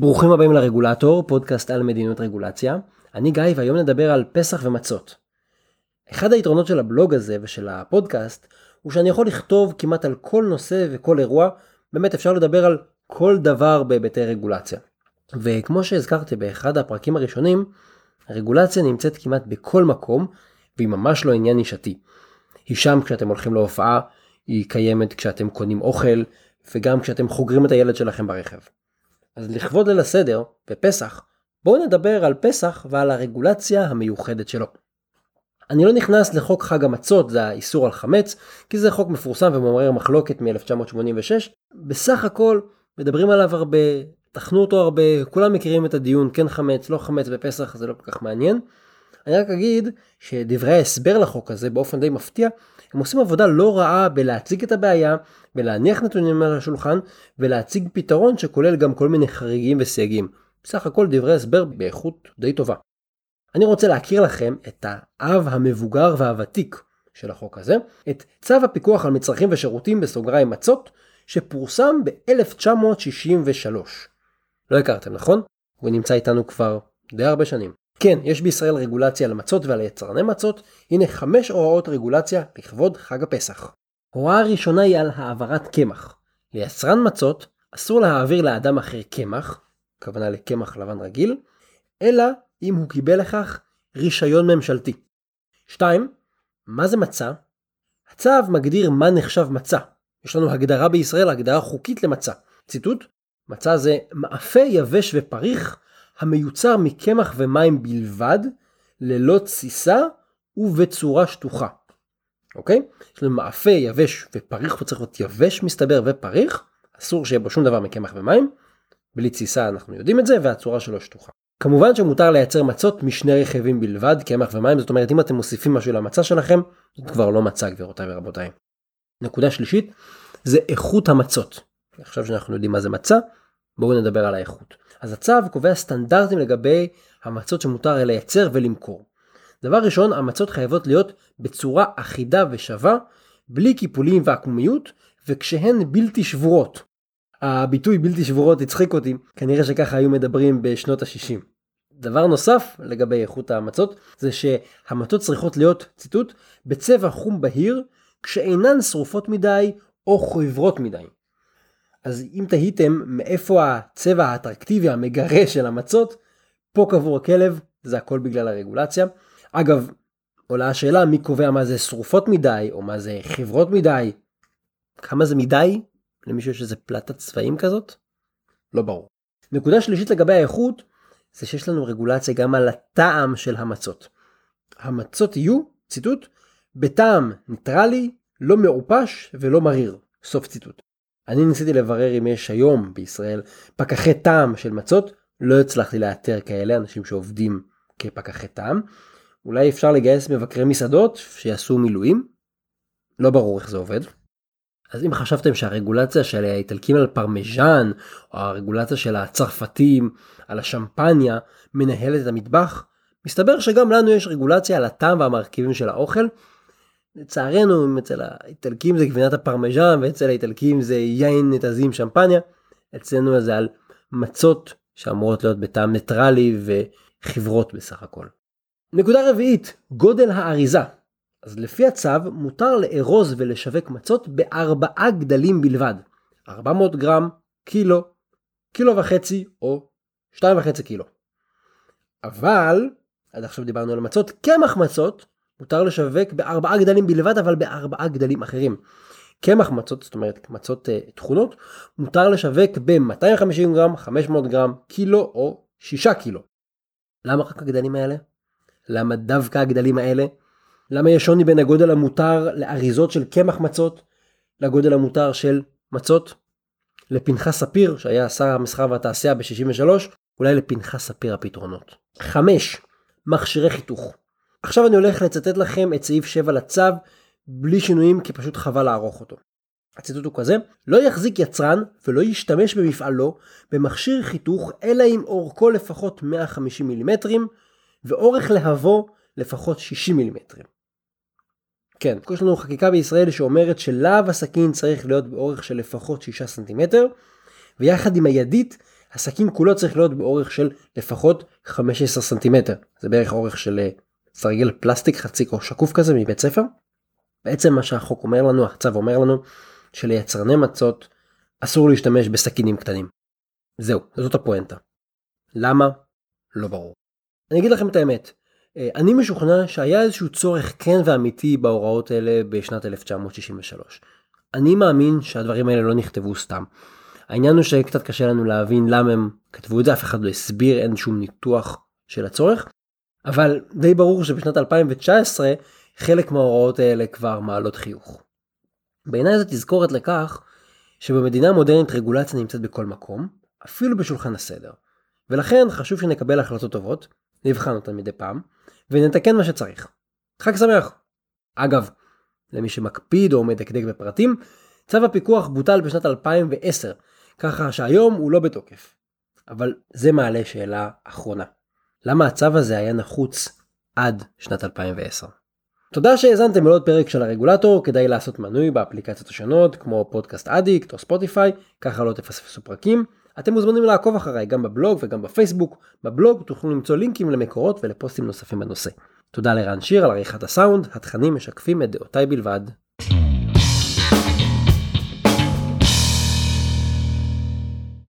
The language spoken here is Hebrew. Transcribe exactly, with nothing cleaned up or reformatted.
ברוכים הבאים לרגולטור, פודקאסט על מדיניות רגולציה. אני גיא, והיום נדבר על פסח ומצות. אחד היתרונות של הבלוג הזה ושל הפודקאסט הוא שאני יכול לכתוב כמעט על כל נושא וכל אירוע, באמת אפשר לדבר על כל דבר בהיבטי רגולציה. וכמו שהזכרתי באחד הפרקים הראשונים, הרגולציה נמצאת כמעט בכל מקום, והיא ממש לא עניין נישתי. היא שם כשאתם הולכים להופעה, היא קיימת כשאתם קונים אוכל, וגם כשאתם חוגרים את הילד שלכם ברכב. אז לכבוד ליל הסדר ופסח, בואו נדבר על פסח ועל הרגולציה המיוחדת שלו. אני לא נכנס לחוק חג המצות, זה האיסור על חמץ, כי זה חוק מפורסם ומעורר מחלוקת מ-אלף תשע מאות שמונים ושש. בסך הכל מדברים עליו הרבה, תכנו אותו הרבה, כולם מכירים את הדיון, כן חמץ, לא חמץ בפסח, זה לא כל כך מעניין. אני רק אגיד שדברי ההסבר לחוק הזה באופן די מפתיע, הם עושים עבודה לא רעה בלהציג את הבעיה, בלהניח נתונים על השולחן, ולהציג פתרון שכולל גם כל מיני חריגים וסייגים. בסך הכל דברי הסבר באיכות די טובה. אני רוצה להכיר לכם את האב המבוגר והוותיק של החוק הזה, את צו הפיקוח על מצרכים ושירותים בסוגריים מצות, שפורסם ב-אלף תשע מאות שישים ושלוש. לא הכרתם, נכון? הוא נמצא איתנו כבר די הרבה שנים. כן, יש בישראל רגולציה על מצות ועל יצרני מצות. הנה חמש הוראות רגולציה לכבוד חג הפסח. הוראה ראשונה היא על העברת קמח. ליצרן מצות אסור להעביר לאדם אחר קמח, כוונה לקמח לבן רגיל, אלא אם הוא קיבל לכך רישיון ממשלתי. שתיים, מה זה מצה? הצו מגדיר מה נחשב מצה. יש לנו הגדרה בישראל, הגדרה חוקית למצה. ציטוט, מצה זה מאפה יבש ופריך, המיוצר מקמח ומים בלבד, ללא תסיסה ובצורה שטוחה. אוקיי? יש לנו מאפה יבש ופריך, הוא צריך להיות יבש מסתבר ופריך, אסור שיהיה בו שום דבר מקמח ומים, בלי תסיסה אנחנו יודעים את זה, והצורה שלו שטוחה. כמובן שמותר לייצר מצות משני רכיבים בלבד, קמח ומים, זאת אומרת אם אתם מוסיפים משהו למצה שלכם, זאת כבר לא מצה גבירותיי ורבותיי. נקודה שלישית, זה איכות המצות. עכשיו שאנחנו יודעים מה זה מצה, בואו נדבר על האיכות. אז הצו קובע סטנדרטים לגבי המצות שמותר לייצר ולמכור. דבר ראשון, המצות חייבות להיות בצורה אחידה ושווה, בלי קיפולים ועקומיות, וכשהן בלתי שבורות. הביטוי בלתי שבורות הצחיק אותי, כנראה שככה היו מדברים בשנות ה-שישים. דבר נוסף לגבי איכות המצות, זה שהמצות צריכות להיות, ציטוט, בצבע חום בהיר, כשאינן שרופות מדי או חוברות מדי. אז אם תהיתם מאיפה הצבע האטרקטיבי המגרה של המצות, פה קבור הכלב, זה הכל בגלל הרגולציה. אגב, עולה השאלה מי קובע מה זה שרופות מדי או מה זה חברות מדי. כמה זה מדי? למישהו יש איזה פלטת צבעים כזאת? לא ברור. נקודה שלישית לגבי האיכות, זה שיש לנו רגולציה גם על הטעם של המצות. המצות יהיו, ציטוט, בטעם ניטרלי, לא מעופש ולא מריר. סוף ציטוט. אני ניסיתי לברר אם יש היום בישראל פקחי טעם של מצות, לא הצלחתי לאתר כאלה אנשים שעובדים כפקחי טעם. אולי אפשר לגייס מבקרי מסעדות שיעשו מילואים? לא ברור איך זה עובד. אז אם חשבתם שהרגולציה של האיטלקים על פרמז'ן, או הרגולציה של הצרפתים על השמפניה, מנהלת את המטבח, מסתבר שגם לנו יש רגולציה על הטעם והמרכיבים של האוכל. לצערנו, אצל האיטלקים זה גבינת הפרמז'ן, ואצל האיטלקים זה יין נטזים שמפניה. אצלנו זה על מצות שאמורות להיות בטעם ניטרלי וחברות בסך הכל. נקודה רביעית, גודל האריזה. אז לפי הצו מותר לארוז ולשווק מצות בארבעה גדלים בלבד. ארבע מאות גרם, קילו, קילו וחצי או שתיים וחצי קילו. אבל, עד עכשיו דיברנו על מצות, קמח מצות מותר לשווק בארבעה גדלים בלבד, אבל בארבעה גדלים אחרים. קמח מצות, זאת אומרת מצות תכונות, מותר לשווק ב-מאתיים וחמישים גרם, חמש מאות גרם, קילו או שישה קילו. למה רק הגדלים האלה? למה דווקא הגדלים האלה? למה יש שוני בין הגודל המותר לאריזות של קמח מצות, לגודל המותר של מצות? לפנחס ספיר, שהיה שר המסחר והתעשייה ב-שישים ושלוש, אולי לפנחס ספיר הפתרונות. חמש, מכשירי חיתוך. עכשיו אני הולך לצטט לכם את סעיף שבע לצו, בלי שינויים כי פשוט חבל לערוך אותו. הציטוט הוא כזה, לא יחזיק יצרן ולא ישתמש במפעלו במכשיר חיתוך, אלא אם אורכו לפחות מאה וחמישים מילימטרים, ואורך להבו לפחות שישים מילימטרים. כן, יש לנו חקיקה בישראל שאומרת שלהב הסכין צריך להיות באורך של לפחות שישה סנטימטר, ויחד עם הידית הסכין כולו צריך להיות באורך של לפחות חמישה עשר סנטימטר. זה בערך אורך של סרגל פלסטיק חציק או שקוף כזה מבית ספר. בעצם מה שהחוק אומר לנו, הצו אומר לנו, שליצרני מצות אסור להשתמש בסכינים קטנים. זהו, זאת הפואנטה. למה? לא ברור. אני אגיד לכם את האמת. אני משוכנע שהיה איזשהו צורך כן ואמיתי בהוראות האלה בשנת אלף תשע מאות שישים ושלוש. אני מאמין שהדברים האלה לא נכתבו סתם. העניין הוא שקצת קשה לנו להבין למה הם כתבו את זה, אף אחד לא הסביר, אין שום ניתוח של הצורך, אבל די ברור שבשנת אלפיים תשע עשרה חלק מההוראות האלה כבר מעלות חיוך. בעיניי זאת תזכורת לכך שבמדינה המודרנית רגולציה נמצאת בכל מקום, אפילו בשולחן הסדר, ולכן חשוב שנקבל החלטות טובות, נבחן אותן מדי פעם, ונתקן מה שצריך. חג שמח! אגב, למי שמקפיד או מדקדק בפרטים, צו הפיקוח בוטל בשנת אלפיים ועשר, ככה שהיום הוא לא בתוקף. אבל זה מעלה שאלה אחרונה. למה הצו הזה היה נחוץ עד שנת אלפיים ועשר? תודה שהאזנתם לעוד פרק של הרגולטור, כדאי לעשות מנוי באפליקציות השונות, כמו פודקאסט אדיקט או ספוטיפיי, ככה לא תפספסו פרקים. אתם מוזמנים לעקוב אחריי גם בבלוג וגם בפייסבוק. בבלוג תוכלו למצוא לינקים למקורות ולפוסטים נוספים בנושא. תודה לרן שיר על עריכת הסאונד, התכנים משקפים את דעותיי בלבד.